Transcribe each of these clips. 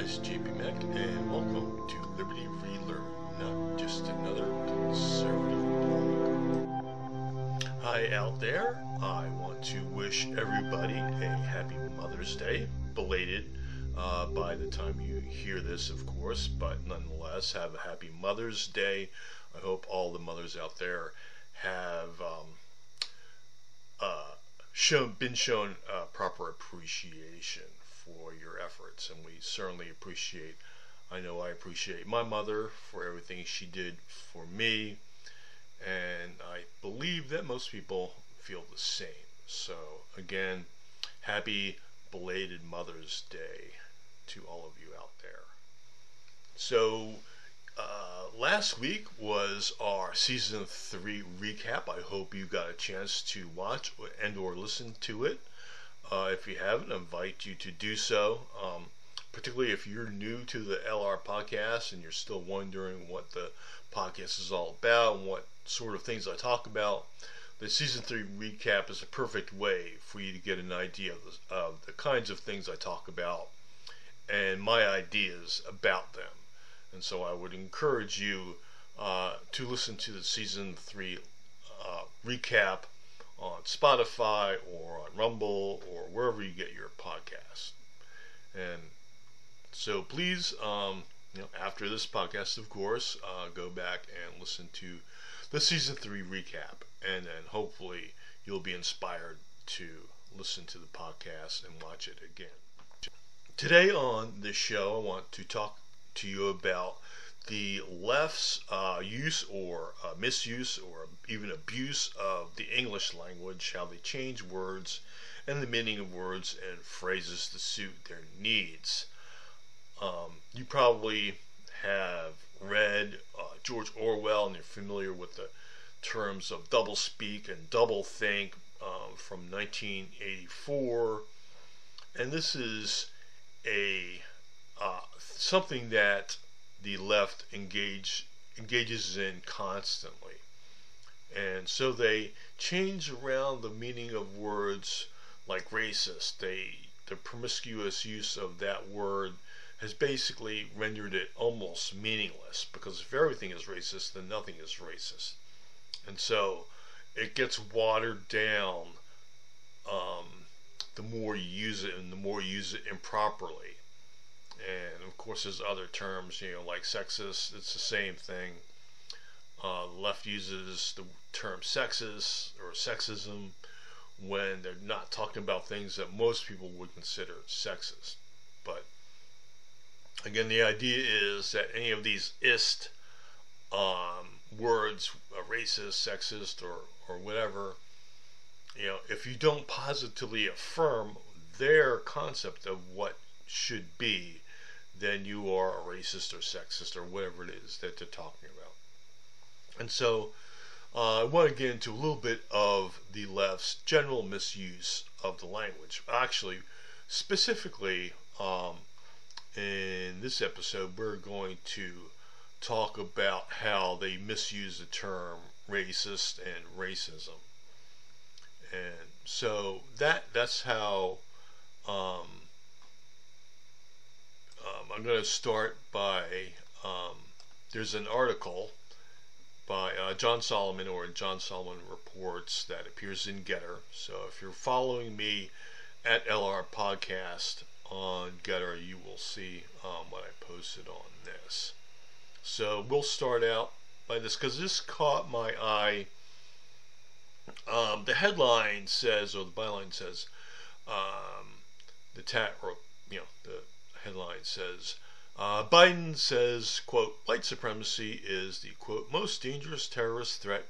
guys, JP Mac, and welcome to Liberty Relearn, not just another conservative blog. Hi out there, I want to wish everybody a happy Mother's Day, belated by the time you hear this, of course, but nonetheless, have a happy Mother's Day. I hope all the mothers out there have been shown proper appreciation for your efforts, and we certainly appreciate, I know I appreciate my mother for everything she did for me, and I believe that most people feel the same. So again, happy belated Mother's Day to all of you out there. So last week was our season 3 recap. I hope you got a chance to watch and or listen to it. If you haven't, I invite you to do so, particularly if you're new to the LR podcast and you're still wondering what the podcast is all about and what sort of things I talk about. The season 3 recap is a perfect way for you to get an idea of the kinds of things I talk about and my ideas about them. And so I would encourage you to listen to the season 3 recap on Spotify or on Rumble or wherever you get your podcast. And so please, after this podcast, of course, go back and listen to the season 3 recap, and then hopefully you'll be inspired to listen to the podcast and watch it again. Today on this show, I want to talk to you about the left's use or misuse or even abuse of the English language, how they change words and the meaning of words and phrases to suit their needs. You probably have read George Orwell, and you're familiar with the terms of doublespeak and doublethink from 1984. And this is a something that the left engages in constantly, and so they change around the meaning of words like racist. The promiscuous use of that word has basically rendered it almost meaningless, because if everything is racist, then nothing is racist, and so it gets watered down the more you use it, and the more you use it improperly. And of course there's other terms, like sexist. It's the same thing. The left uses the term sexist or sexism when they're not talking about things that most people would consider sexist. But again, the idea is that any of these ist words, racist, sexist, or whatever, if you don't positively affirm their concept of what should be, then you are a racist or sexist or whatever it is that they're talking about. And so I want to get into a little bit of the left's general misuse of the language. Actually, specifically, in this episode, we're going to talk about how they misuse the term racist and racism. And so that's how I'm going to start by, there's an article by John Solomon, or John Solomon Reports, that appears in Getter. So if you're following me at LR Podcast on Getter, you will see what I posted on this. So we'll start out by this, because this caught my eye. The headline says, or the byline says, the headline says, Biden says, quote, white supremacy is the, quote, most dangerous terrorist threat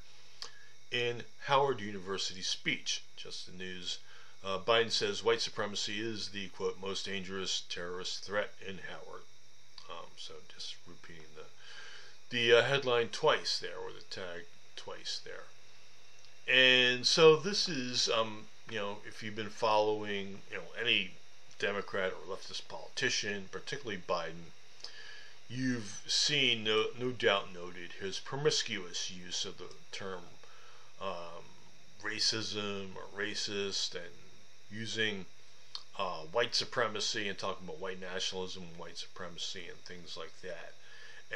in Howard University speech. Just the News. Biden says white supremacy is the, quote, most dangerous terrorist threat in Howard. So just repeating the headline twice there, or the tag twice there. And so this is, if you've been following, any Democrat or leftist politician, particularly Biden, you've seen, no doubt noted, his promiscuous use of the term racism or racist, and using white supremacy and talking about white nationalism and white supremacy and things like that,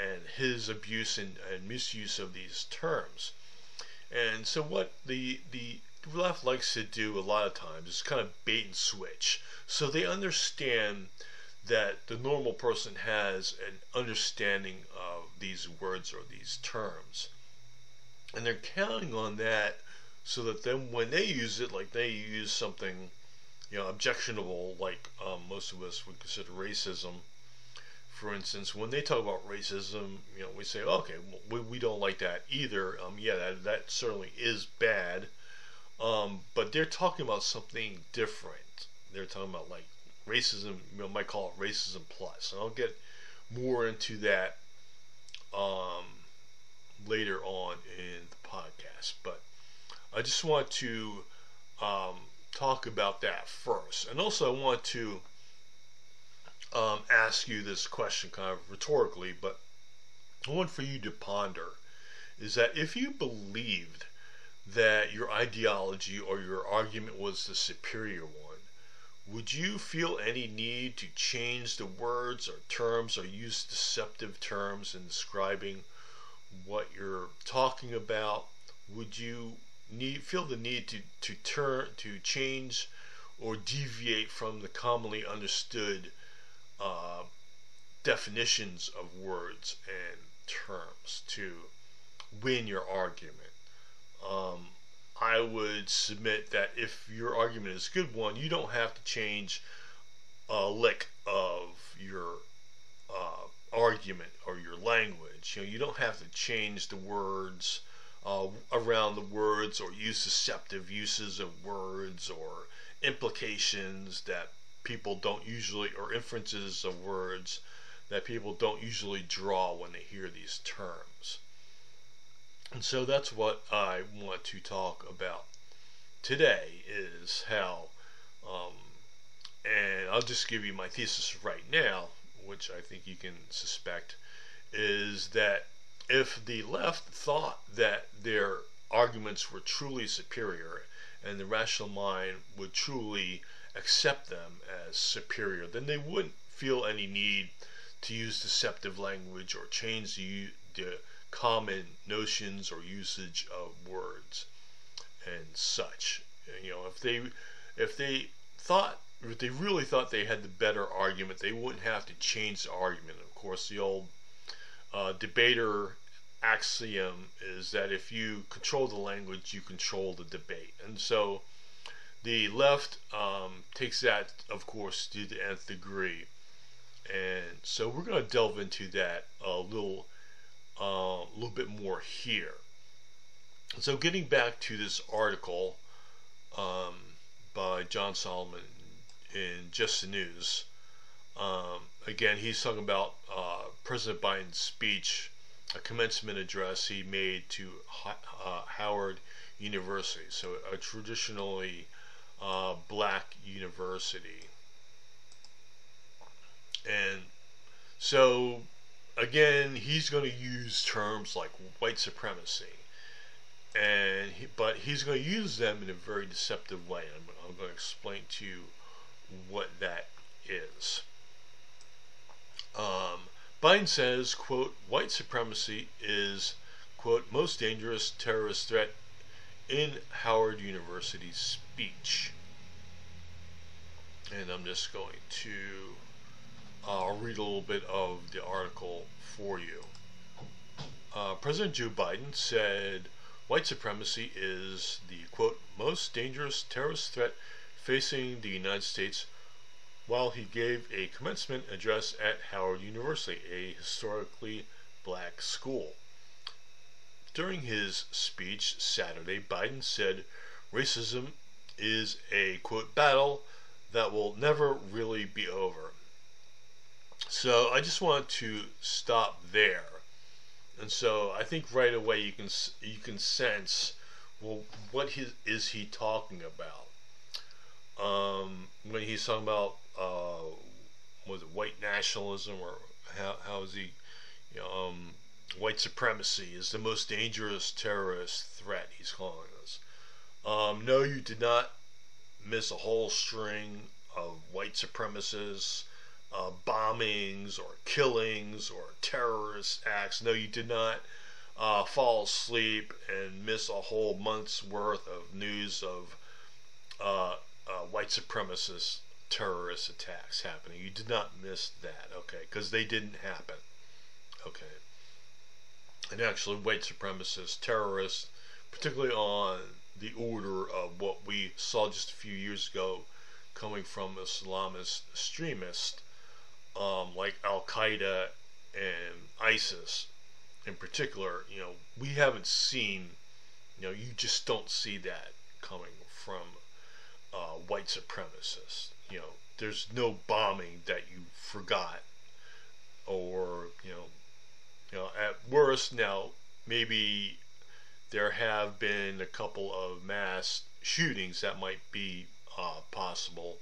and his abuse and misuse of these terms. And so what the left likes to do a lot of times is kind of bait and switch. So they understand that the normal person has an understanding of these words or these terms, and they're counting on that so that then when they use it, like they use something, you know, objectionable, like most of us would consider racism, for instance. When they talk about racism, you know, we say, okay, we don't like that either. Yeah, that certainly is bad, but they're talking about something different. They're talking about, like, racism, you know, might call it racism plus, and I'll get more into that later on in the podcast. But I just want to talk about that first, and also I want to ask you this question, kind of rhetorically, but I want for you to ponder, is that if you believed that your ideology or your argument was the superior one, would you feel any need to change the words or terms or use deceptive terms in describing what you're talking about? Would you feel the need to change or deviate from the commonly understood definitions of words and terms to win your argument? I would submit that if your argument is a good one, you don't have to change a lick of your argument or your language. You know, you don't have to change the words around the words, or use deceptive uses of words, or implications that people don't usually, or inferences of words that people don't usually draw when they hear these terms. And so that's what I want to talk about today, is how, and I'll just give you my thesis right now, which I think you can suspect, is that if the left thought that their arguments were truly superior and the rational mind would truly accept them as superior, then they wouldn't feel any need to use deceptive language or change the common notions or usage of words and such. You know, if they really thought they had the better argument, they wouldn't have to change the argument. Of course, the old debater axiom is that if you control the language, you control the debate. And so the left takes that, of course, to the nth degree. And so we're going to delve into that a little bit more here. So getting back to this article by John Solomon in Just the News, again, he's talking about President Biden's speech, a commencement address he made to Howard University, so a traditionally black university. And so again, he's going to use terms like white supremacy, and but he's going to use them in a very deceptive way. I'm going to explain to you what that is. Biden says, quote, "White supremacy is, quote, most dangerous terrorist threat," in Howard University's speech. And I'm just going to I'll read a little bit of the article for you. President Joe Biden said white supremacy is the, quote, "most dangerous terrorist threat facing the United States," while he gave a commencement address at Howard University, a historically black school. During his speech Saturday, Biden said racism is a, quote, "battle that will never really be over." So I just want to stop there. And so I think right away you can sense, well, what is he talking about when he's talking about was it white nationalism, or how is he, you know, white supremacy is the most dangerous terrorist threat, he's calling us. No, you did not miss a whole string of white supremacists, bombings or killings or terrorist acts. No, you did not fall asleep and miss a whole month's worth of news of white supremacist terrorist attacks happening. You did not miss that, okay, because they didn't happen, okay. And actually, white supremacist terrorists, particularly on the order of what we saw just a few years ago coming from Islamist extremists, like Al-Qaeda and ISIS in particular, you know, we haven't seen, you know, you just don't see that coming from white supremacists. You know, there's no bombing that you forgot, or, you know, at worst now, maybe there have been a couple of mass shootings that might be possible,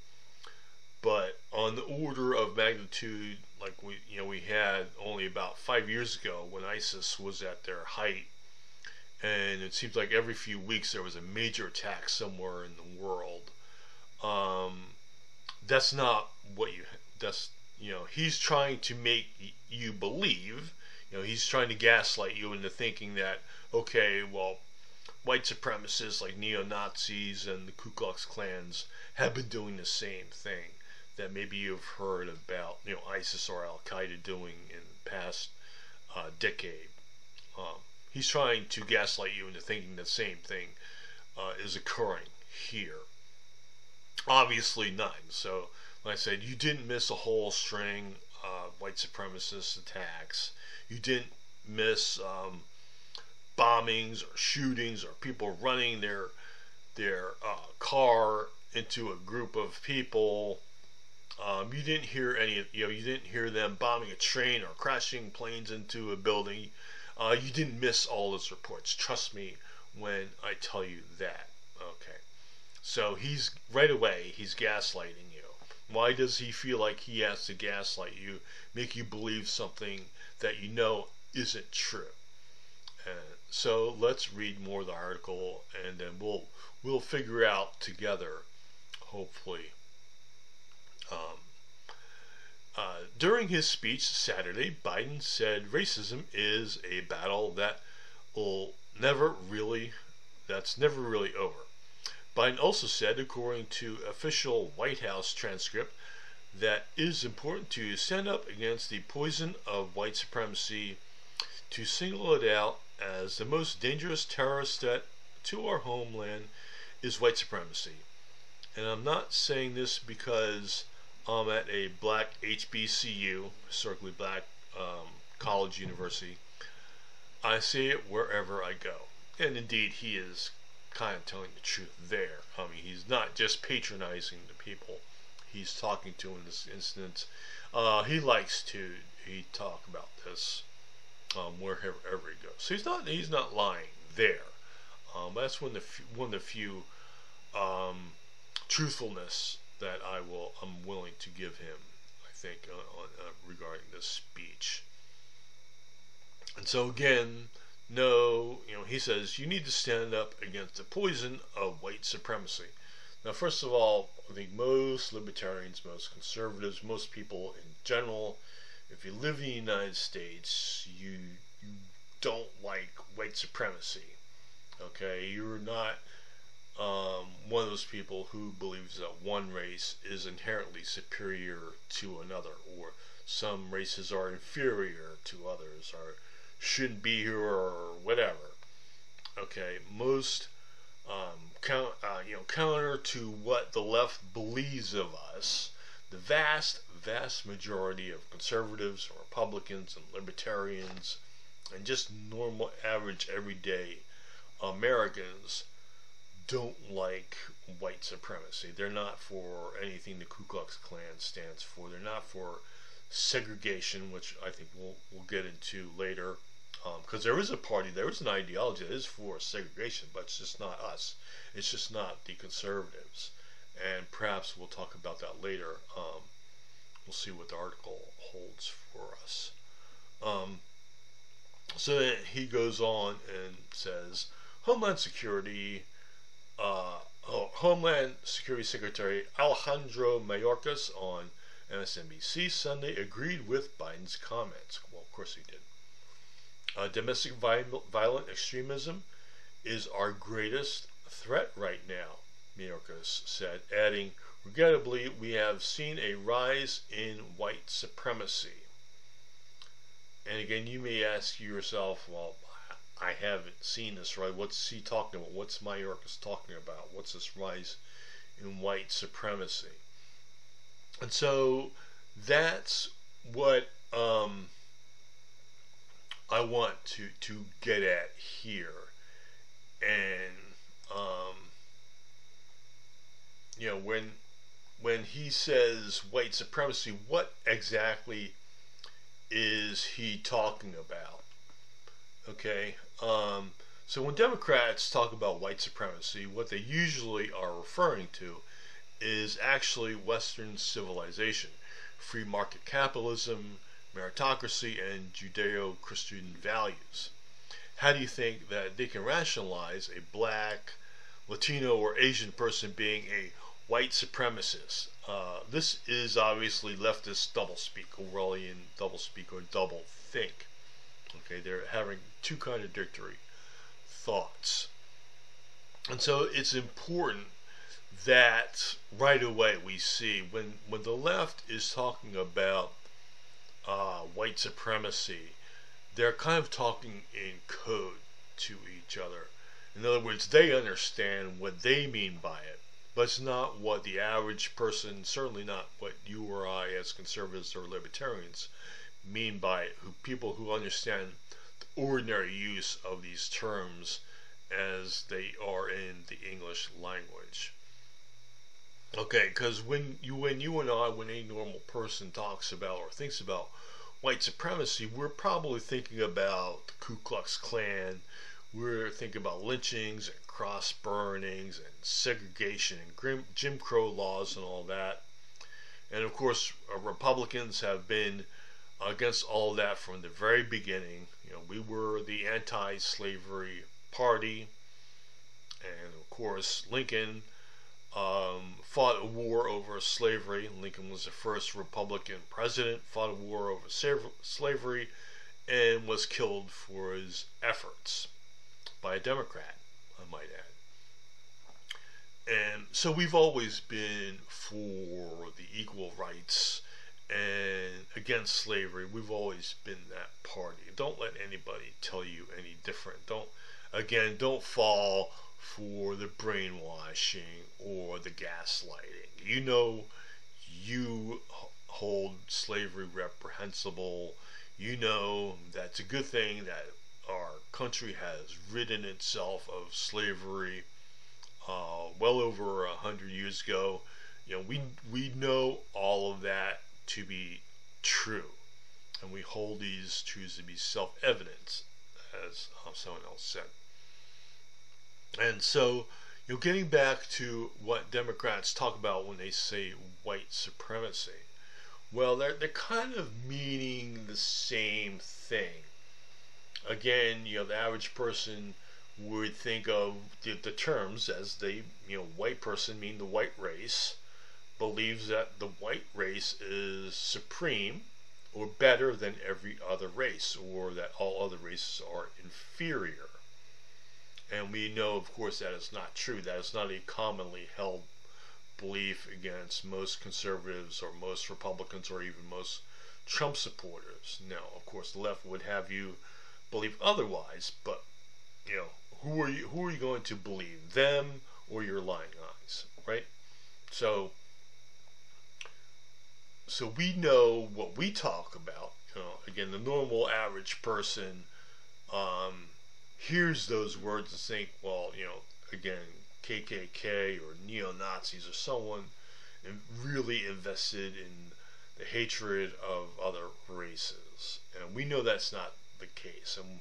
but on the order of magnitude, like we had only about 5 years ago when ISIS was at their height, and it seems like every few weeks there was a major attack somewhere in the world. That's not what you. That's, you know, he's trying to make you believe. You know, he's trying to gaslight you into thinking that, okay, well, white supremacists like neo-Nazis and the Ku Klux Klans have been doing the same thing that maybe you've heard about, you know, ISIS or Al-Qaeda doing in the past decade. He's trying to gaslight you into thinking the same thing is occurring here. Obviously not. So, like I said, you didn't miss a whole string of white supremacist attacks. You didn't miss bombings or shootings or people running their car into a group of people. You didn't hear any, you didn't hear them bombing a train or crashing planes into a building. You didn't miss all those reports. Trust me when I tell you that. Okay. So he's, right away, he's gaslighting you. Why does he feel like he has to gaslight you, make you believe something that you know isn't true? And so let's read more of the article, and then we'll figure out together, hopefully. During his speech Saturday, Biden said racism is a battle that that's never really over. Biden also said, according to official White House transcript, that it is important to stand up against the poison of white supremacy, to single it out as the most dangerous terrorist threat to our homeland is white supremacy. And I'm not saying this because I'm at a black HBCU, historically black college university. I say it wherever I go. And indeed, he is kind of telling the truth there. I mean, he's not just patronizing the people he's talking to in this instance. He likes to talk about this wherever he goes. So he's not lying there. That's one of the few truthfulness that I'm willing to give him, I think, on regarding this speech. And so again, he says you need to stand up against the poison of white supremacy. Now, first of all, I think most libertarians, most conservatives, most people in general, if you live in the United States, you don't like white supremacy. Okay, you're not one of those people who believes that one race is inherently superior to another, or some races are inferior to others, or shouldn't be here, or whatever. Okay, most counter to what the left believes of us, the vast majority of conservatives and Republicans and libertarians and just normal, average, everyday Americans don't like white supremacy. They're not for anything the Ku Klux Klan stands for. They're not for segregation, which I think we'll get into later, because there is a party, there is an ideology that is for segregation, but it's just not us. It's just not the conservatives. And perhaps we'll talk about that later. We'll see what the article holds for us. So then he goes on and says, Homeland Security Homeland Security Secretary Alejandro Mayorkas on MSNBC Sunday agreed with Biden's comments. Well, of course he did. Domestic violent extremism is our greatest threat right now, Mayorkas said, adding, regrettably, we have seen a rise in white supremacy. And again, you may ask yourself, well, I haven't seen this, right? What's he talking about? What's Mayorkas talking about? What's this rise in white supremacy? And so that's what I want to get at here. And, you know, when he says white supremacy, what exactly is he talking about? Okay, so when Democrats talk about white supremacy, what they usually are referring to is actually Western civilization, free market capitalism, meritocracy, and Judeo-Christian values. How do you think that they can rationalize a black, Latino, or Asian person being a white supremacist? This is obviously leftist doublespeak, Orwellian doublespeak, or doublethink. Okay, they're having two contradictory thoughts. And so it's important that right away we see when the left is talking about white supremacy, they're kind of talking in code to each other. In other words, they understand what they mean by it, but it's not what the average person, certainly not what you or I as conservatives or libertarians mean by it, who people who understand the ordinary use of these terms as they are in the English language. Okay, because when a normal person talks about or thinks about white supremacy, we're probably thinking about the Ku Klux Klan, we're thinking about lynchings and cross burnings and segregation and Jim Crow laws and all that. And of course, Republicans have been against all that from the very beginning. You know, we were the anti-slavery party, and of course Lincoln fought a war over slavery. Lincoln was the first Republican president, fought a war over slavery, and was killed for his efforts by a Democrat, I might add. And so we've always been for the equal rights and against slavery. We've always been that party. Don't let anybody tell you any different. Don't fall for the brainwashing or the gaslighting. You know, you hold slavery reprehensible. You know that's a good thing that our country has ridden itself of slavery well over 100 years ago. You know, we know all of that to be true, and we hold these truths to be self-evident, as someone else said. And so, you know, getting back to what Democrats talk about when they say white supremacy, well, they're kind of meaning the same thing. Again, you know, the average person would think of the terms as they, you know, white person mean the white race, believes that the white race is supreme or better than every other race, or that all other races are inferior. And we know, of course, that is not true. That is not a commonly held belief against most conservatives or most Republicans or even most Trump supporters. Now, of course, the left would have you believe otherwise, but, you know, who are you going to believe, them or your lying eyes, right? So we know what we talk about. You know, again, the normal average person hears those words and think, well, you know, again, KKK or neo-Nazis or someone really invested in the hatred of other races. And we know that's not the case. And,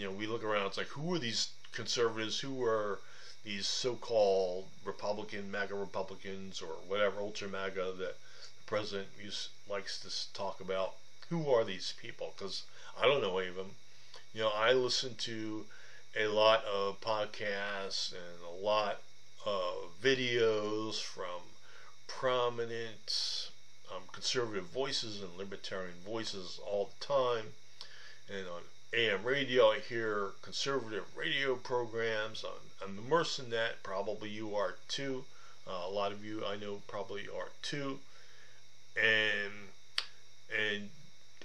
you know, we look around, it's like, who are these conservatives? Who are these so-called Republican, MAGA Republicans, or whatever, ultra-MAGA that president likes to talk about? Who are these people? Because I don't know any of them. You know, I listen to a lot of podcasts and a lot videos from prominent conservative voices and libertarian voices all the time. And on AM radio, I hear conservative radio programs. I'm immersed in that. Probably you are too. A lot of you I know probably are too. And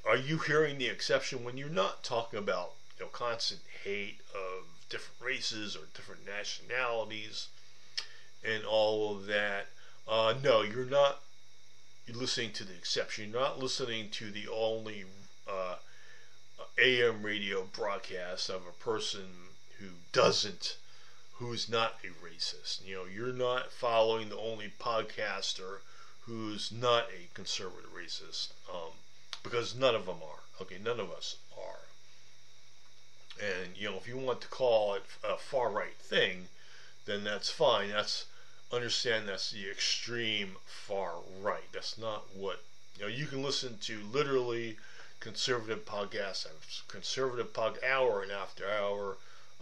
are you hearing the exception when you're not talking about, you know, constant hate of different races or different nationalities and all of that? No, you're not. You're listening to the exception. You're not listening to the only AM radio broadcast of a person who's not a racist. You know, you're not following the only podcaster who's not a conservative racist, because none of them are. Okay, none of us are. And, you know, if you want to call it a far-right thing, then that's fine. Understand that's the extreme far-right. That's not what, you know, you can listen to literally conservative podcasts, hour and after hour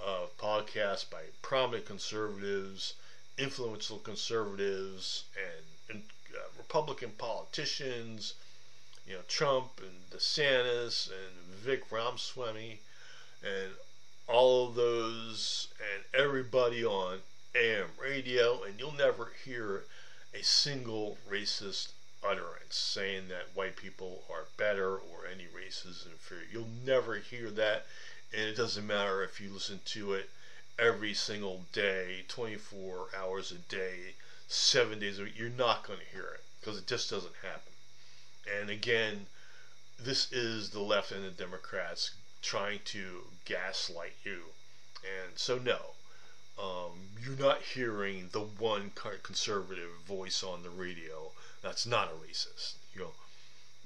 of podcasts by prominent conservatives, influential conservatives, and Republican politicians, you know, Trump and DeSantis and Vivek Ramaswamy and all of those and everybody on AM radio, and you'll never hear a single racist utterance saying that white people are better or any race is inferior. You'll never hear that, and it doesn't matter if you listen to it every single day, 24 hours a day, 7 days a week. You're not going to hear it because it just doesn't happen. And again, this is the left and the Democrats trying to gaslight you. And so no, you're not hearing the one conservative voice on the radio that's not a racist. You know,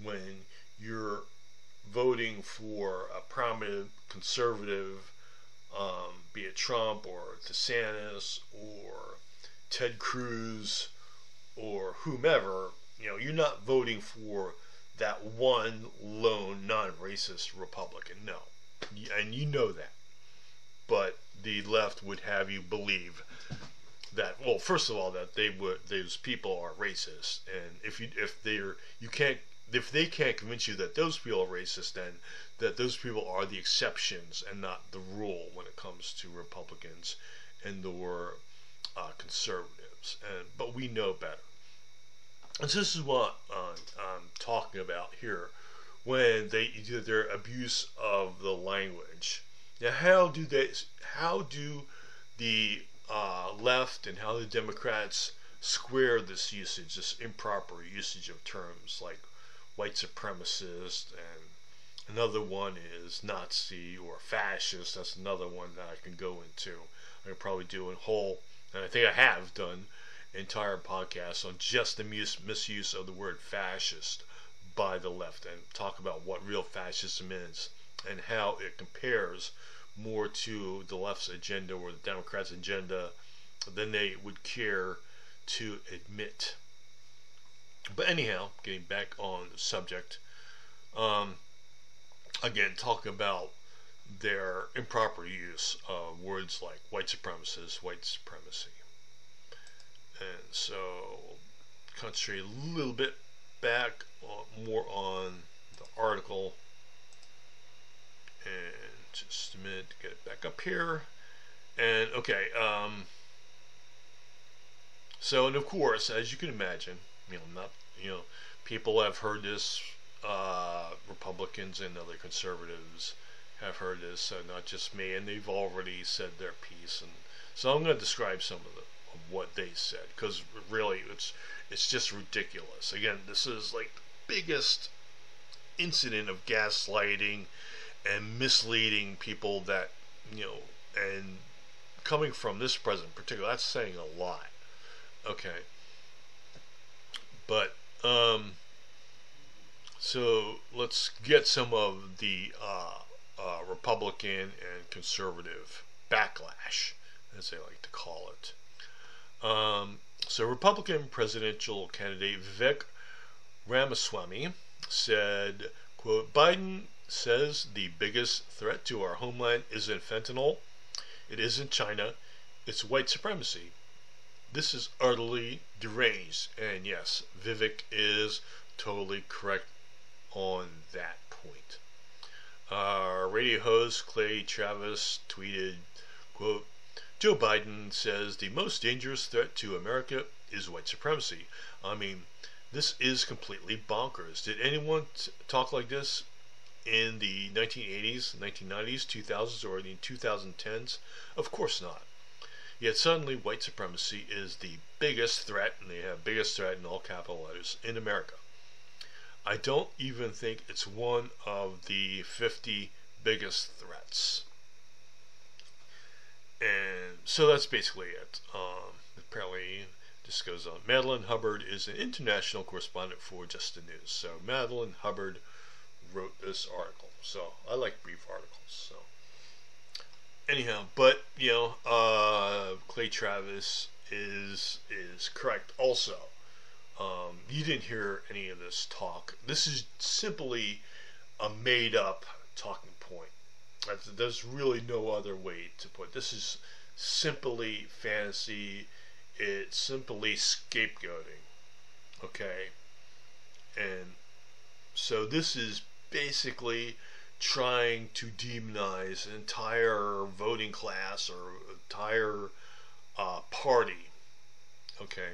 when you're voting for a prominent conservative, be it Trump or DeSantis or Ted Cruz or whomever, you know, you're not voting for that one lone non-racist Republican. No, and you know that. But the left would have you believe that, well, first of all, that those people are racist, and if they can't convince you that those people are racist, then that those people are the exceptions and not the rule when it comes to Republicans and or conservatives. But we know better, and so this is what I'm talking about here when they do their abuse of the language. Now, how do the left and how the Democrats square this usage, this improper usage of terms like white supremacist, and another one is Nazi or fascist? That's another one that I can go into. I could probably do a whole, and I think I have done entire podcasts on just the misuse of the word fascist by the left, and talk about what real fascism is and how it compares more to the left's agenda or the Democrats' agenda than they would care to admit. But anyhow, getting back on the subject, again, talk about their improper use of words like white supremacist, white supremacy. And so, concentrate a little bit back more on the article. And just a minute to get it back up here. And okay, so, and of course, as you can imagine, you know, people have heard this, Republicans and other conservatives have heard this, so not just me, and they've already said their piece. And so I'm going to describe some of what they said, because really it's just ridiculous. Again, this is like the biggest incident of gaslighting and misleading people that, you know, and coming from this president in particular, that's saying a lot. Okay. But, so let's get some of the Republican and conservative backlash, as they like to call it. So Republican presidential candidate Vivek Ramaswamy said, quote, "Biden says the biggest threat to our homeland isn't fentanyl, it isn't China, it's white supremacy. This is utterly deranged, and yes, Vivek is totally correct on that point. Our radio host Clay Travis tweeted, quote, Joe Biden says the most dangerous threat to America is white supremacy. I mean, this is completely bonkers. Did anyone talk like this in the 1980s, 1990s, 2000s, or the 2010s? Of course not. Yet suddenly white supremacy is the biggest threat, and they have biggest threat in all capital letters, in America. I don't even think it's one of the 50 biggest threats. And so that's basically it. Apparently this goes on. Madeline Hubbard is an international correspondent for Just the News. So Madeline Hubbard wrote this article. So I like brief articles. So anyhow, but you know, Clay Travis is correct also. You didn't hear any of this talk. This is simply a made-up talking point. There's really no other way to put it. This is simply fantasy. It's simply scapegoating. Okay, and so this is basically trying to demonize an entire voting class or entire party. Okay.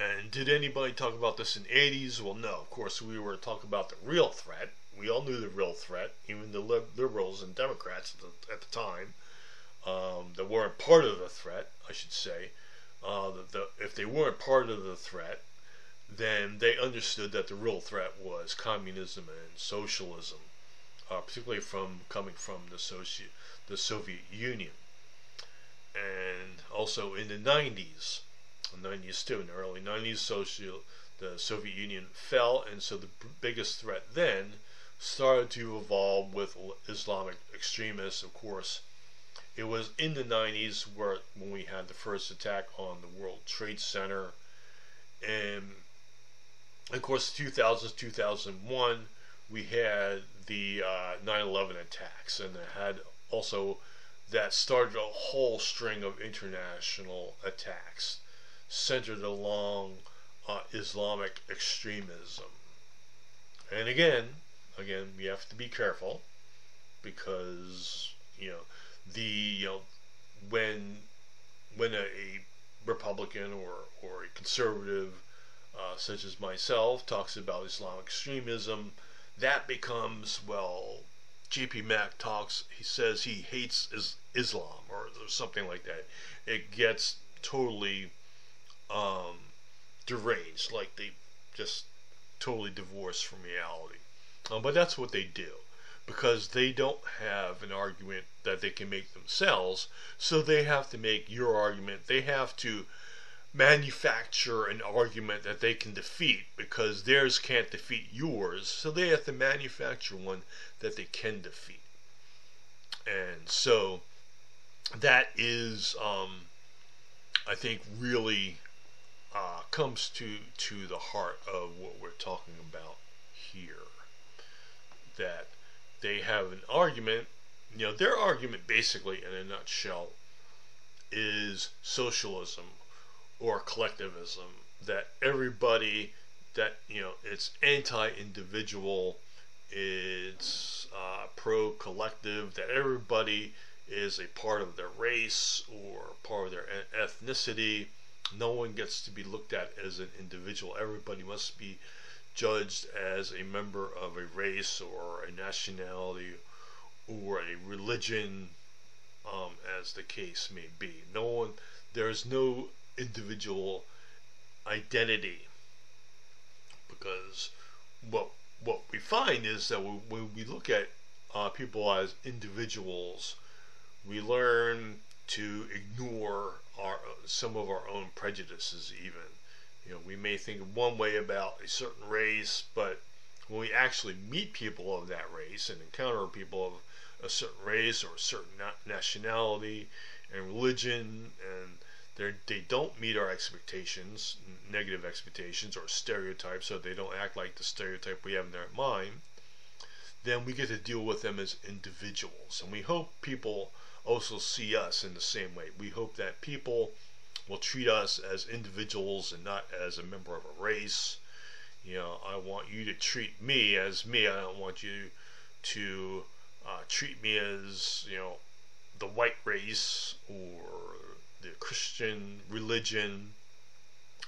And did anybody talk about this in the 80s? Well, no. Of course, we were talking about the real threat. We all knew the real threat, even the liberals and Democrats at the time, that weren't part of the threat, I should say. If they weren't part of the threat, then they understood that the real threat was communism and socialism, particularly coming from the Soviet Union, and also in the 90s, too, in the early 90s, the Soviet Union fell, and so the biggest threat then started to evolve with Islamic extremists. Of course, it was in the 90s when we had the first attack on the World Trade Center, and of course, 2000, 2001, we had the 9/11 attacks, and it had also that started a whole string of international attacks centered along Islamic extremism. And again, we have to be careful because when a Republican or a conservative such as myself talks about Islamic extremism, that becomes, well, JP Mac talks, he says he hates Islam or something like that. It gets totally deranged, like they just totally divorced from reality. But that's what they do, because they don't have an argument that they can make themselves, so they have to make your argument. They have to manufacture an argument that they can defeat, because theirs can't defeat yours, so they have to manufacture one that they can defeat. And so that is, I think, really comes to the heart of what we're talking about here, that they have an argument. Their argument, basically, in a nutshell, is socialism or collectivism, that everybody, that it's anti-individual, it's pro-collective, that everybody is a part of their race or part of their ethnicity. No one gets to be looked at as an individual. Everybody must be judged as a member of a race or a nationality or a religion, as the case may be. There is no individual identity, because what we find is that when we look at people as individuals, we learn to ignore some of our own prejudices. Even we may think one way about a certain race, but when we actually meet people of that race and encounter people of a certain race or a certain nationality and religion, and they don't meet our expectations, negative expectations or stereotypes, so they don't act like the stereotype we have in their mind, then we get to deal with them as individuals. And we hope people also see us in the same way. We hope that people will treat us as individuals and not as a member of a race. You know, I want you to treat me as me. I don't want you to treat me as, you know, the white race or the Christian religion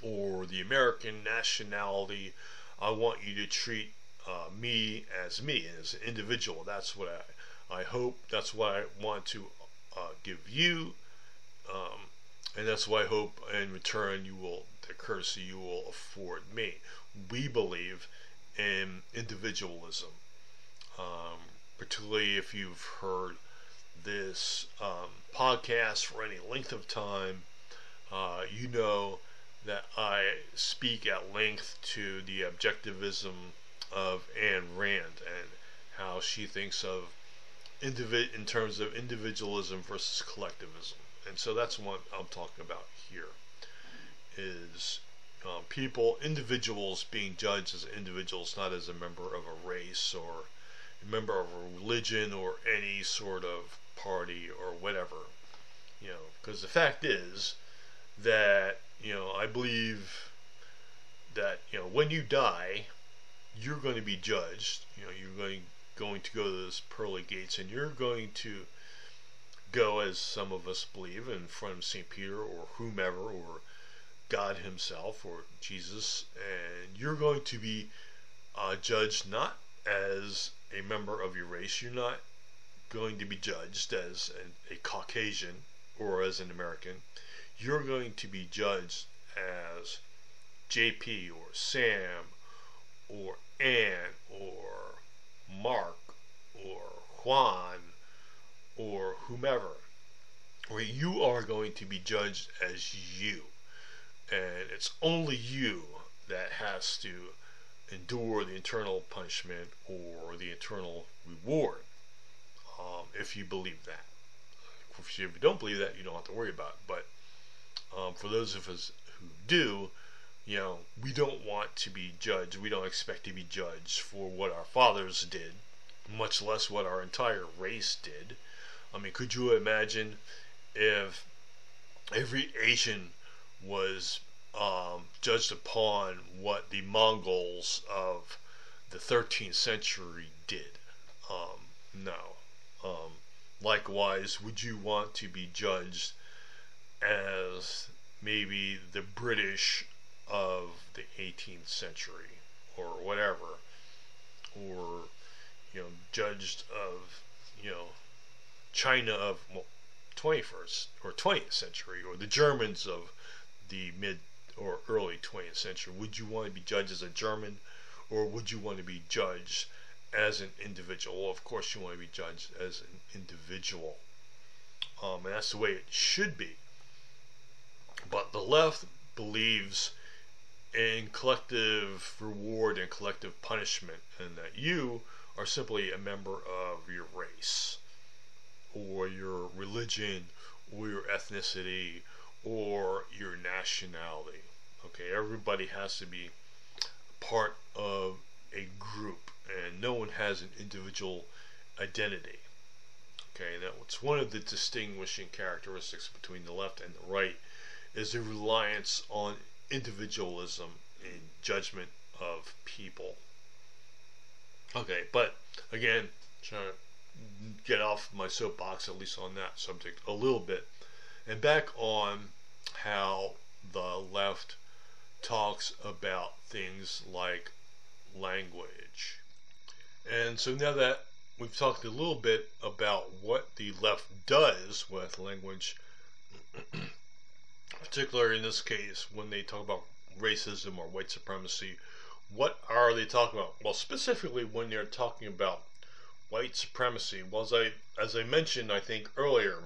or the American nationality. I want you to treat me as me, as an individual. That's what I hope. That's what I want to give you, and that's what I hope in return you will, the courtesy you will afford me. We believe in individualism, particularly if you've heard this podcast for any length of time. You know that I speak at length to the objectivism of Ayn Rand and how she thinks of in terms of individualism versus collectivism. And so that's what I'm talking about here, is people, individuals being judged as individuals, not as a member of a race or a member of a religion or any sort of party or whatever. You know, because the fact is that, you know, I believe that, you know, when you die, you're going to be judged. You know, you're going to go to those pearly gates, and you're going to go, as some of us believe, in front of St. Peter or whomever, or God himself or Jesus, and you're going to be judged not as a member of your race. You're not going to be judged as a Caucasian or as an American. You're going to be judged as JP or Sam or Ann or Mark or Juan or whomever, where you are going to be judged as you, and it's only you that has to endure the eternal punishment or the eternal reward, if you believe that. If you don't believe that, you don't have to worry about it, but for those of us who do, you know, we don't want to be judged. We don't expect to be judged for what our fathers did, much less what our entire race did. I mean, could you imagine if every Asian was judged upon what the Mongols of the 13th century did? No. Likewise, would you want to be judged as maybe the British of the 18th century or whatever, or, you know, judged of, you know, China of 21st or 20th century, or the Germans of the mid or early 20th century? Would you want to be judged as a German, or would you want to be judged as an individual? Well, of course you want to be judged as an individual, and that's the way it should be. But the left believes in collective reward and collective punishment, and that you are simply a member of your race or your religion or your ethnicity or your nationality. Okay, everybody has to be part of a group, and no one has an individual identity. Okay, that's one of the distinguishing characteristics between the left and the right, is the reliance on individualism in judgment of people. Okay, but again, trying to get off my soapbox, at least on that subject, a little bit, and back on how the left talks about things like language. And so now that we've talked a little bit about what the left does with language, particularly in this case when they talk about racism or white supremacy, what are they talking about? Well, specifically when they're talking about white supremacy, well, as I mentioned, I think earlier,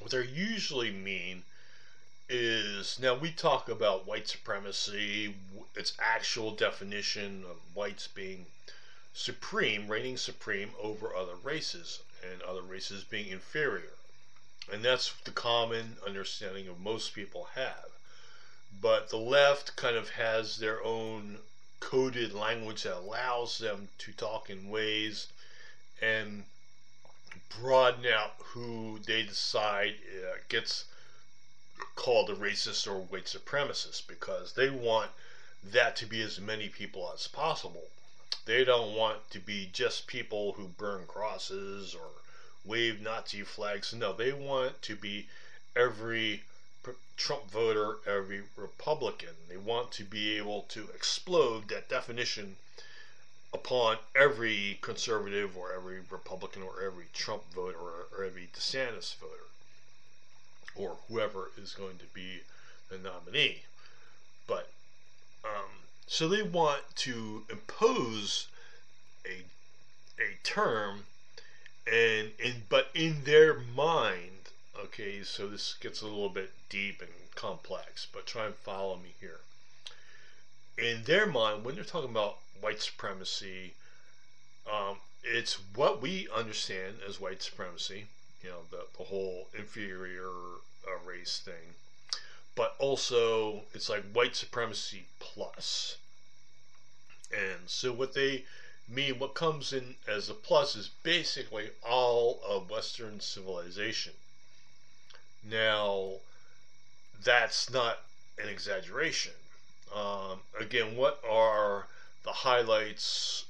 what they usually mean is, now we talk about white supremacy, its actual definition of whites being supreme, reigning supreme over other races, and other races being inferior. And that's the common understanding of most people have. But the left kind of has their own coded language that allows them to talk in ways and broaden out who they decide gets called a racist or white supremacist, because they want that to be as many people as possible. They don't want to be just people who burn crosses or wave Nazi flags. No, they want to be every Trump voter, every Republican. They want to be able to explode that definition upon every conservative or every Republican or every Trump voter or every DeSantis voter or whoever is going to be the nominee. But so they want to impose a term, but in their mind, okay, so this gets a little bit deep and complex, but try and follow me here. In their mind, when they're talking about white supremacy, it's what we understand as white supremacy, you know, the whole inferior race thing, but also it's like white supremacy plus. And so what they mean, what comes in as a plus, is basically all of Western civilization. Now, that's not an exaggeration. Again, what are the highlights,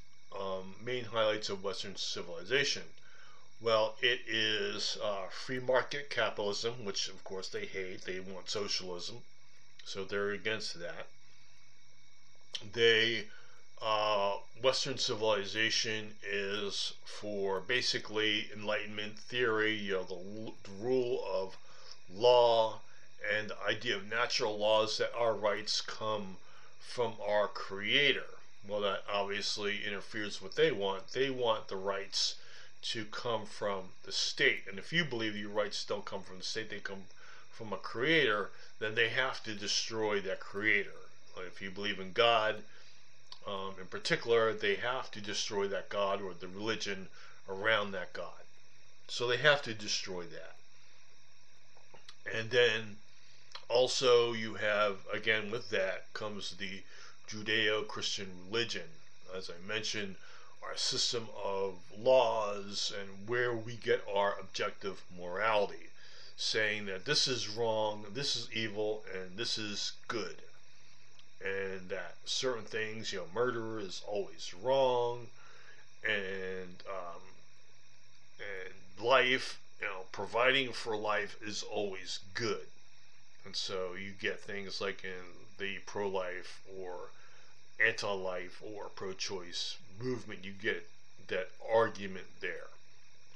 main highlights of Western civilization? Well, it is free market capitalism, which of course they hate. They want socialism, so they're against that. They, Western civilization is for basically Enlightenment theory, you know, the rule of law and the idea of natural laws, that our rights come from our creator. Well, that obviously interferes with what they want. They want the rights to come from the state. And if you believe your rights don't come from the state, they come from a creator, then they have to destroy that creator. If you believe in God, in particular, they have to destroy that God or the religion around that God. So they have to destroy that. And then also you have, again, with that comes the Judeo-Christian religion. As I mentioned, our system of laws and where we get our objective morality, saying that this is wrong, this is evil, and this is good. And that certain things, you know, murder is always wrong, and life, you know, providing for life is always good. And so you get things like in the pro-life or anti-life or pro-choice movement, you get that argument there.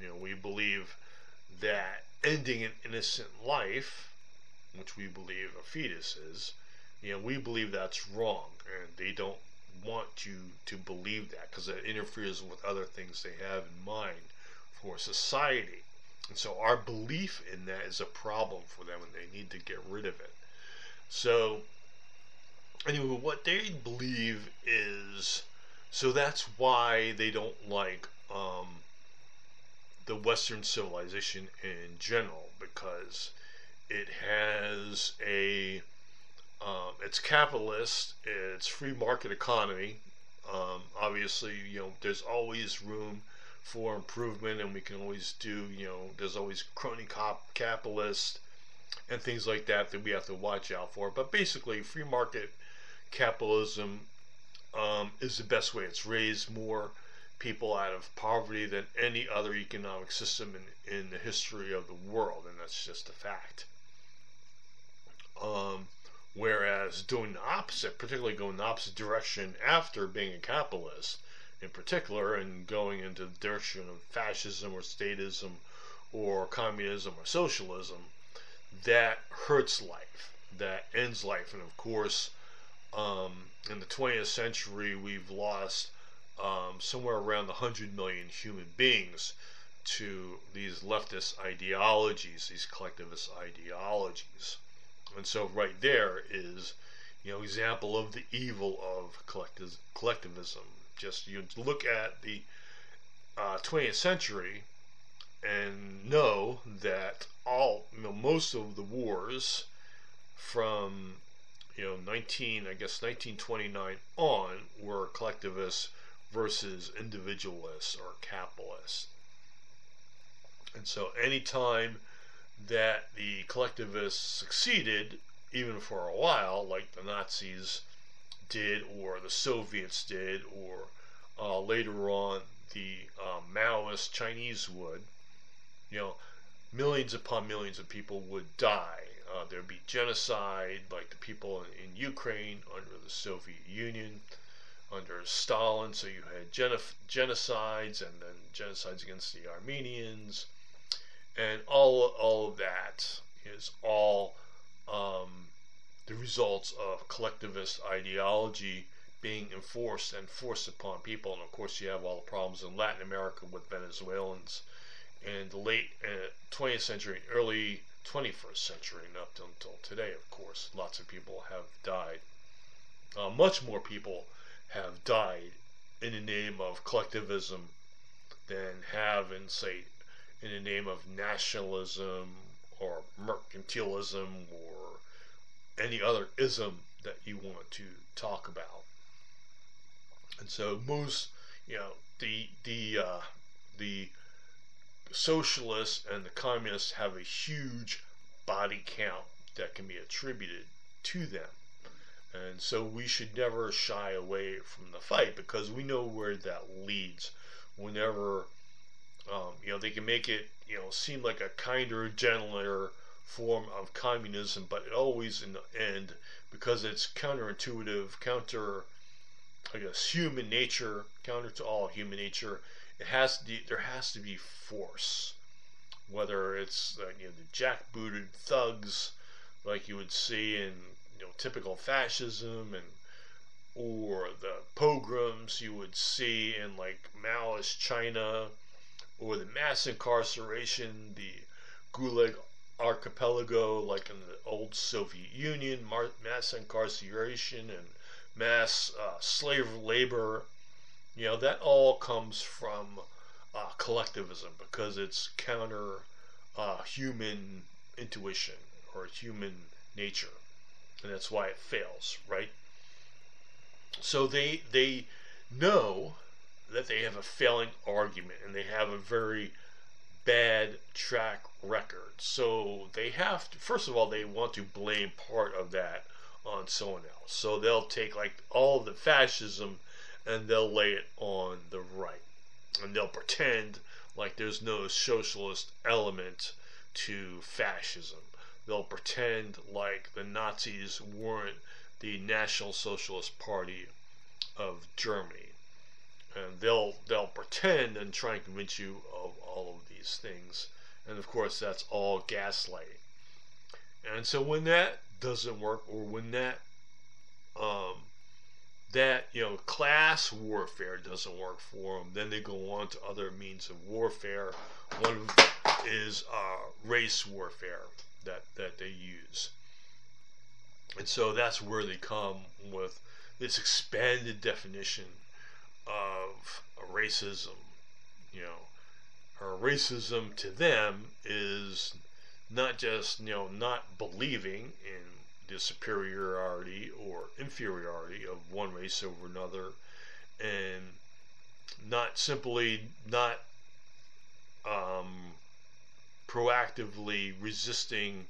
You know, we believe that ending an innocent life, which we believe a fetus is, you know, we believe that's wrong, and they don't want you to believe that because it interferes with other things they have in mind for society. And so our belief in that is a problem for them, and they need to get rid of it. So anyway, what they believe is, so that's why they don't like the Western civilization in general, because it has a, it's capitalist, it's free market economy. Obviously, you know, there's always room for improvement, and we can always do, you know, there's always crony capitalists and things like that that we have to watch out for. But basically, free market capitalism is the best way. It's raised more people out of poverty than any other economic system in the history of the world, and that's just a fact. Whereas doing the opposite, particularly going the opposite direction after being a capitalist, in particular, and going into the direction of fascism or statism or communism or socialism, that hurts life, that ends life. And of course, in the 20th century, we've lost somewhere around 100 million human beings to these leftist ideologies, these collectivist ideologies. And so right there is, you know, example of the evil of collectivism. Just you look at the 20th century and know that all, you know, most of the wars from, you know, 1929 on were collectivist versus individualist or capitalist. And so anytime that the collectivists succeeded, even for a while, like the Nazis did, or the Soviets did, or later on the Maoist Chinese would, you know, millions upon millions of people would die. There'd be genocide, like the people in Ukraine under the Soviet Union, under Stalin. So you had genocides, and then genocides against the Armenians, and all of that is all the results of collectivist ideology being enforced and forced upon people. And of course you have all the problems in Latin America with Venezuelans in the late 20th century and early 21st century and up until today. Of course, lots of people have died. Much more people have died in the name of collectivism than have in, say, in the name of nationalism or mercantilism or any other ism that you want to talk about. And so most, you know, the socialists and the communists have a huge body count that can be attributed to them. And so we should never shy away from the fight, because we know where that leads. Whenever, you know, they can make it, you know, seem like a kinder, gentler form of communism, but it always, in the end, because it's counterintuitive, counter, I guess, human nature, counter to all human nature, it has to be, there has to be force. Whether it's you know, the jackbooted thugs, like you would see in, you know, typical fascism, and or the pogroms you would see in like Maoist China, or the mass incarceration, the Gulag Archipelago, like in the old Soviet Union, mass incarceration and mass slave labor. You know, that all comes from collectivism, because it's counter human intuition or human nature, and that's why it fails, right? So they know that they have a failing argument, and they have a very bad track record. So they have to, first of all, they want to blame part of that on someone else. So they'll take like all the fascism and they'll lay it on the right, and they'll pretend like there's no socialist element to fascism. They'll pretend like the Nazis weren't the National Socialist Party of Germany, and they'll pretend and try and convince you of all of these things. And of course that's all gaslighting. And so when that doesn't work, or when that you know, class warfare doesn't work for them, then they go on to other means of warfare. One of them is race warfare that they use. And so that's where they come with this expanded definition of racism. You know, or racism to them is not just, you know, not believing in the superiority or inferiority of one race over another, and not simply not proactively resisting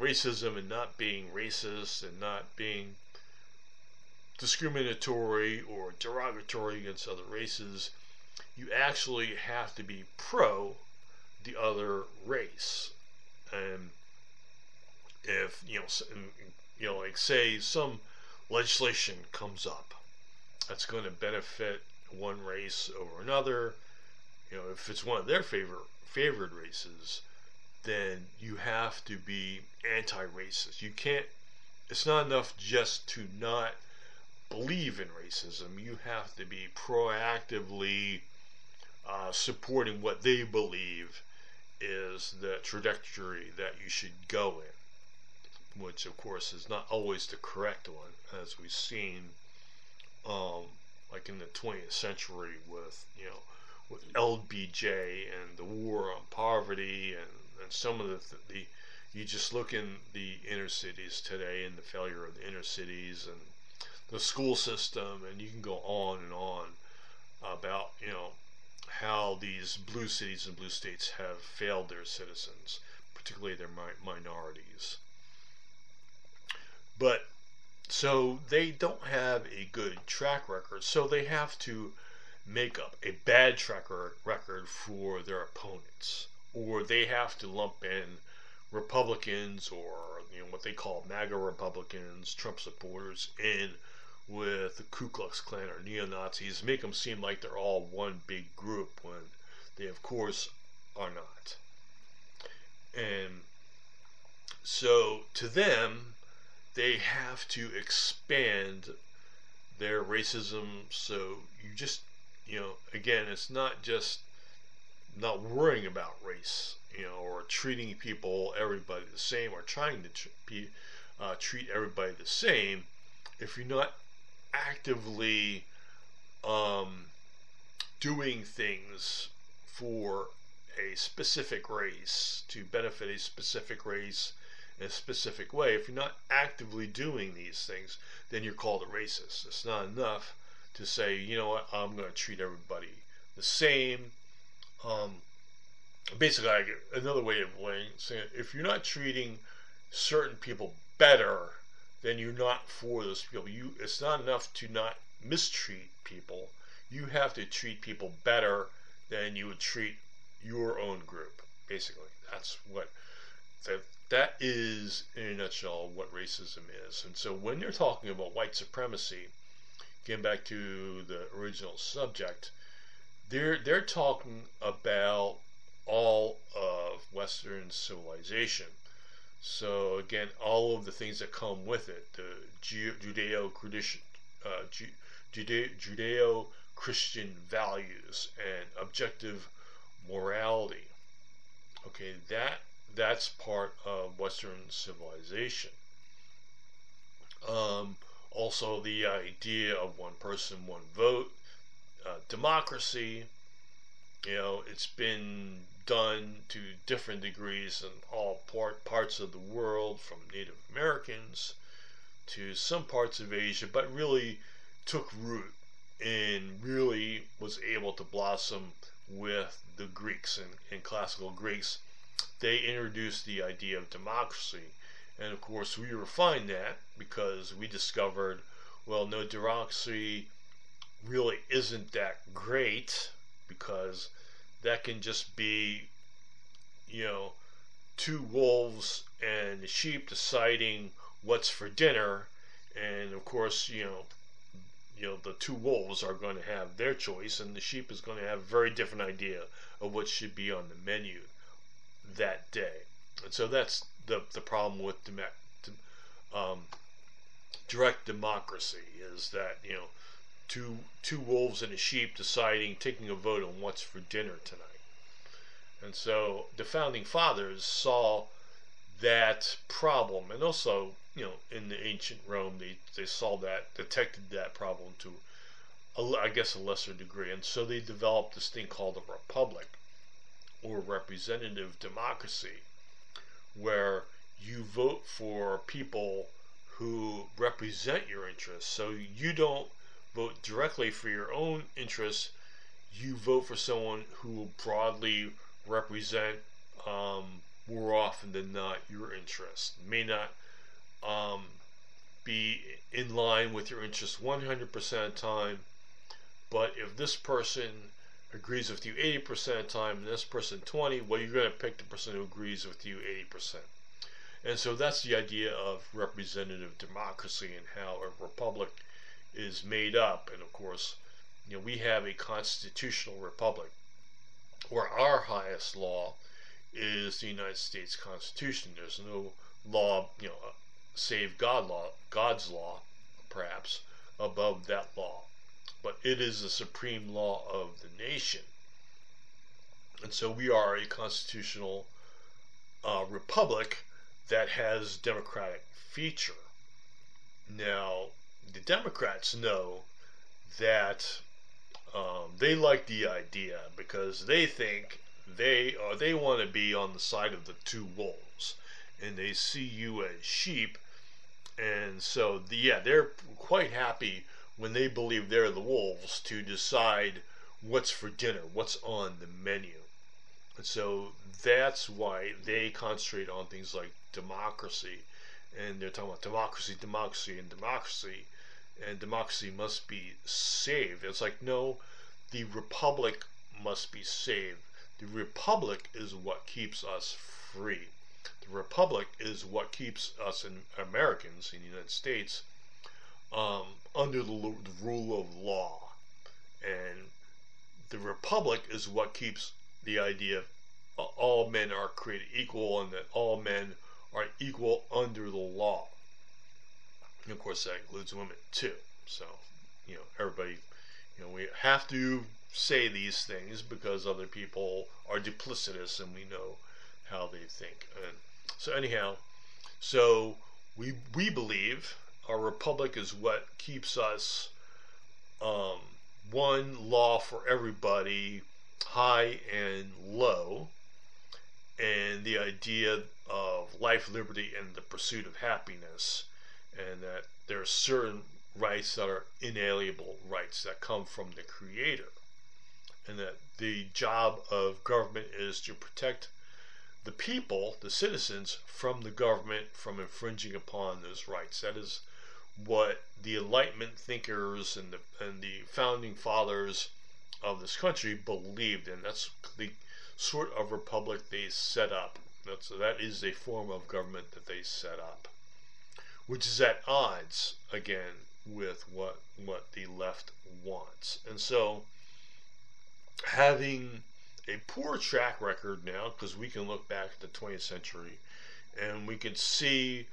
racism, and not being racist, and not being discriminatory or derogatory against other races. You actually have to be pro the other race. And if, you know, like say some legislation comes up that's going to benefit one race over another, you know, if it's one of their favored races, then you have to be anti-racist. You can't, it's not enough just to not believe in racism. You have to be proactively supporting what they believe is the trajectory that you should go in, which of course is not always the correct one, as we've seen like in the 20th century with, you know, with LBJ and the war on poverty, and some of the you just look in the inner cities today, and the failure of the inner cities and the school system, and you can go on and on about, you know, how these blue cities and blue states have failed their citizens, particularly their minorities. But so they don't have a good track record, so they have to make up a bad track record for their opponents, or they have to lump in Republicans, or what they call MAGA Republicans, Trump supporters, in with the Ku Klux Klan or neo-Nazis, make them seem like they're all one big group when they of course are not. And so to them, they have to expand their racism. So you just, again, it's not just not worrying about race, or treating people, everybody the same, or trying to treat everybody the same. If you're not actively doing things for a specific race to benefit a specific race in a specific way, if you're not actively doing these things, then you're called a racist. It's not enough to say, I'm going to treat everybody the same. Basically, another way of saying it, if you're not treating certain people better, then you're not for those people. It's not enough to not mistreat people. You have to treat people better than you would treat your own group. Basically, that's what that is in a nutshell what racism is. And so when you're talking about white supremacy, getting back to the original subject, they're talking about all of Western civilization. So again, all of the things that come with it, the Judeo-Christian values and objective morality. Okay, that's part of Western civilization. Also, the idea of one person, one vote, democracy. It's been done to different degrees in all parts of the world, from Native Americans to some parts of Asia, but really took root and really was able to blossom with the Greeks. In classical Greece, they introduced the idea of democracy, and of course we refined that because we discovered, well, no, democracy really isn't that great, because that can just be, two wolves and a sheep deciding what's for dinner, and of course, the two wolves are going to have their choice, and the sheep is going to have a very different idea of what should be on the menu that day. And so that's the problem with direct democracy, is that, two wolves and a sheep deciding, taking a vote on what's for dinner tonight. And so the founding fathers saw that problem, and also, in the ancient Rome, they saw that, detected that problem to, a lesser degree, and so they developed this thing called a republic, or representative democracy, where you vote for people who represent your interests. So you don't vote directly for your own interests, you vote for someone who will broadly represent, more often than not, your interests. May not be in line with your interests 100% of the time, but if this person agrees with you 80% of the time and this person 20%, well, you're going to pick the person who agrees with you 80%. And so that's the idea of representative democracy and how a republic is made up. And of course, we have a constitutional republic, where our highest law is the United States Constitution. There's no law, save God's law, perhaps, above that law. But it is the supreme law of the nation. And so we are a constitutional republic that has democratic feature. Now, the Democrats know that they like the idea, because they think they want to be on the side of the two wolves, and they see you as sheep, and so they're quite happy when they believe they're the wolves to decide what's for dinner, what's on the menu. So that's why they concentrate on things like democracy, and they're talking about democracy, democracy, and democracy, and democracy must be saved. It's like, no, the republic must be saved. The republic is what keeps us free. The republic is what keeps us Americans in the United States under the rule of law. And the republic is what keeps the idea of all men are created equal and that all men are equal under the law. And of course that includes women too. So, you know, everybody, you know, we have to say these things because other people are duplicitous and we know how they think. And so anyhow, so we believe our republic is what keeps us one law for everybody, high and low, and the idea of life, liberty, and the pursuit of happiness, and that there are certain rights that are inalienable rights that come from the Creator, and that the job of government is to protect the people, the citizens, from the government from infringing upon those rights. That is what the Enlightenment thinkers and the founding fathers of this country believed in. That's the sort of republic they set up. That is a form of government that they set up, which is at odds again with what the left wants. And so having a poor track record now, because we can look back at the 20th century and we can see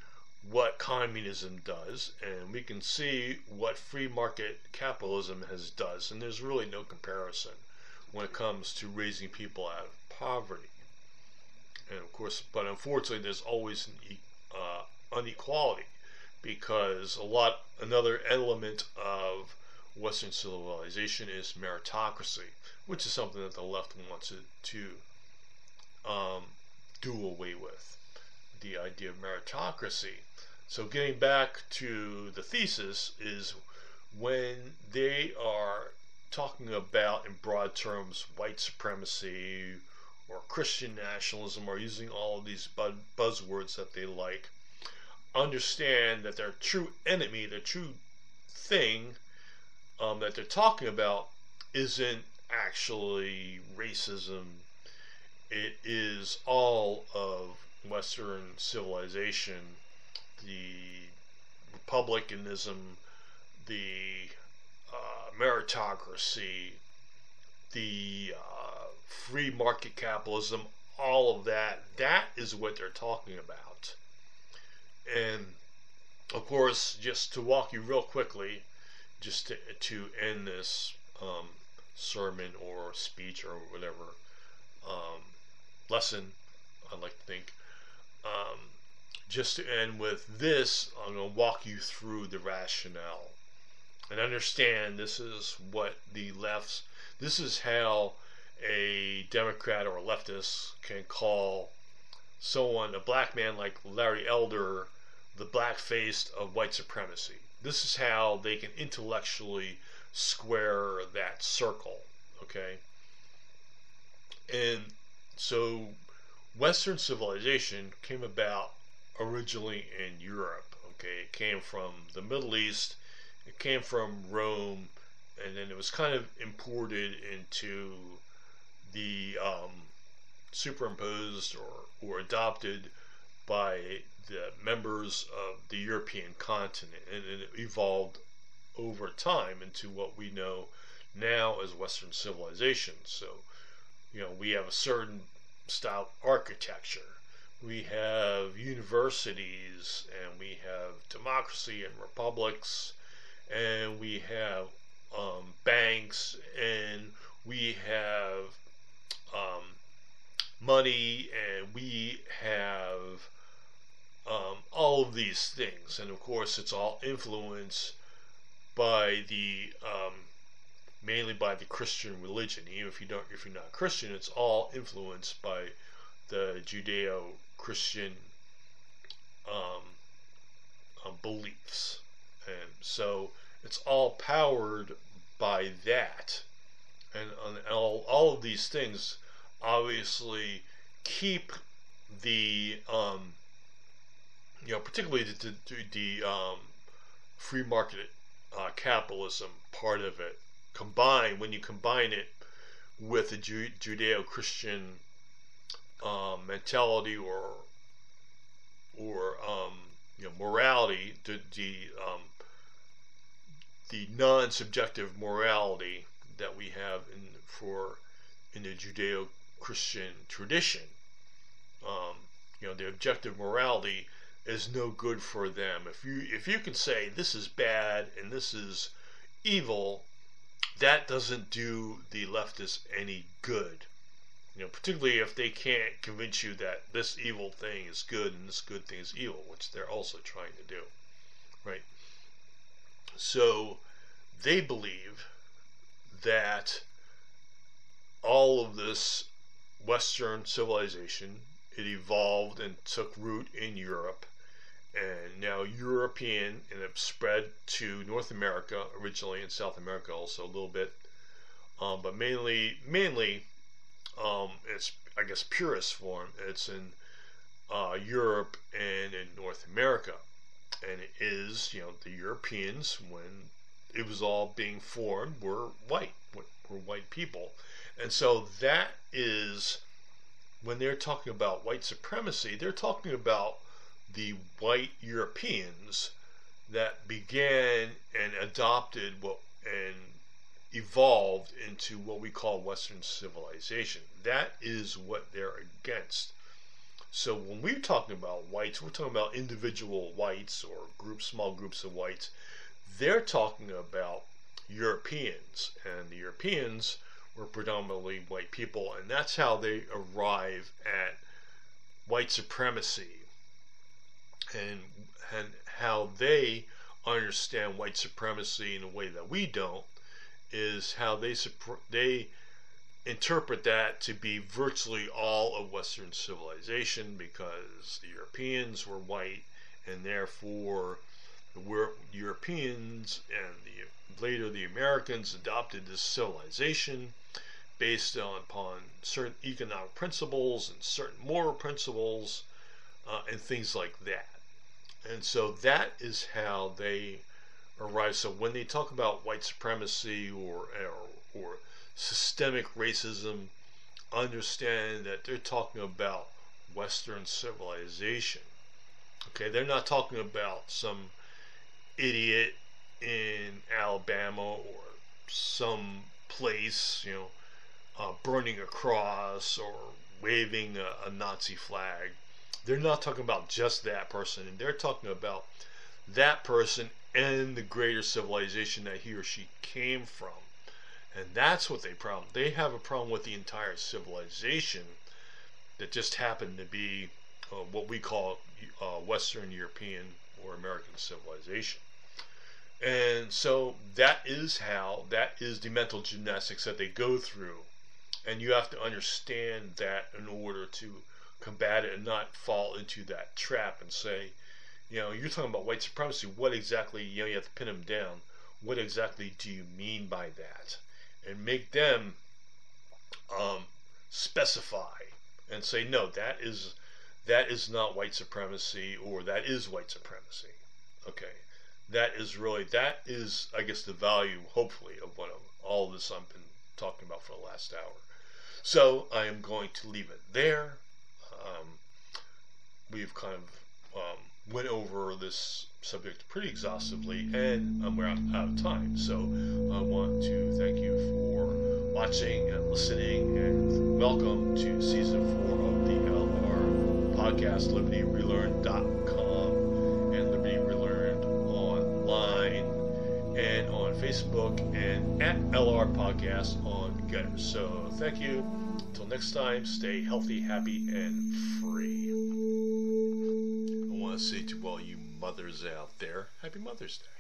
what communism does, and we can see what free market capitalism does, and there's really no comparison when it comes to raising people out of poverty. And of course, but unfortunately, there's always an inequality, because another element of Western civilization is meritocracy, which is something that the left wants to do away with, the idea of meritocracy. So getting back to the thesis is, when they are talking about in broad terms white supremacy or Christian nationalism, or using all of these buzzwords that they like, understand that their true enemy, their true thing that they're talking about isn't actually racism. It is all of Western civilization, the republicanism, the meritocracy, the free market capitalism, all of that. That is what they're talking about. And of course, just to walk you real quickly, just to end this sermon or speech or whatever lesson, I'd like to think, just to end with this, I'm going to walk you through the rationale. And understand this is how a Democrat or a leftist can call someone, a black man like Larry Elder, the black-faced of white supremacy. This is how they can intellectually square that circle, okay? And so Western civilization came about originally in Europe, okay? It came from the Middle East, it came from Rome, and then it was kind of imported into the superimposed or adopted by the members of the European continent, and it evolved over time into what we know now as Western civilization. So, you know, we have a certain style architecture, we have universities, and we have democracy and republics, and we have banks, and we have money, and we have all of these things. And of course, it's all influenced by the mainly by the Christian religion. Even if you're not Christian, it's all influenced by the Judeo-Christian beliefs. And so it's all powered by that, and all of these things obviously keep the particularly the free market capitalism part of it, when you combine it with a Judeo-Christian mentality or morality, the non-subjective morality that we have in the Judeo-Christian tradition. The objective morality is no good for them. If you can say this is bad and this is evil, that doesn't do the leftists any good. Particularly if they can't convince you that this evil thing is good and this good thing is evil, which they're also trying to do, right? So they believe that all of this Western civilization, it evolved and took root in Europe, and now European, and it spread to North America originally and South America also a little bit, but mainly it's, I guess, purest form, it's in Europe and in North America, and it is, the Europeans, when it was all being formed, were white people. And so that is, when they're talking about white supremacy, they're talking about the white Europeans that began and adopted and evolved into what we call Western civilization. That is what they're against. So when we're talking about whites, we're talking about individual whites or small groups of whites. They're talking about Europeans, and the Europeans were predominantly white people, and that's how they arrive at white supremacy and how they understand white supremacy in a way that we don't, is how they interpret that to be virtually all of Western civilization, because the Europeans were white, and therefore the Europeans and later the Americans adopted this civilization based upon certain economic principles and certain moral principles and things like that. And so that is how they arrive. So when they talk about white supremacy or systemic racism, understand that they're talking about Western civilization. Okay, they're not talking about some idiot in Alabama or some place, burning a cross or waving a Nazi flag. They're not talking about just that person, and they're talking about that person and the greater civilization that he or she came from. And that's what they have a problem with the entire civilization that just happened to be what we call Western European or American civilization. And so that is the mental gymnastics that they go through, and you have to understand that in order to combat it and not fall into that trap and say, you're talking about white supremacy, what exactly, you have to pin them down, what exactly do you mean by that, and make them specify and say, no, that is not white supremacy, or that is white supremacy. Okay, that is I guess the value, hopefully, of what all this I've been talking about for the last hour. So I am going to leave it there. We've kind of went over this subject pretty exhaustively, and we're out of time. So I want to thank you for watching and listening, and welcome to season 4 of the podcast, LibertyRelearn.com, and Liberty Relearned online and on Facebook, and at LR Podcast on Getter. So thank you. Until next time, stay healthy, happy, and free. I want to say to all you mothers out there, Happy Mother's Day.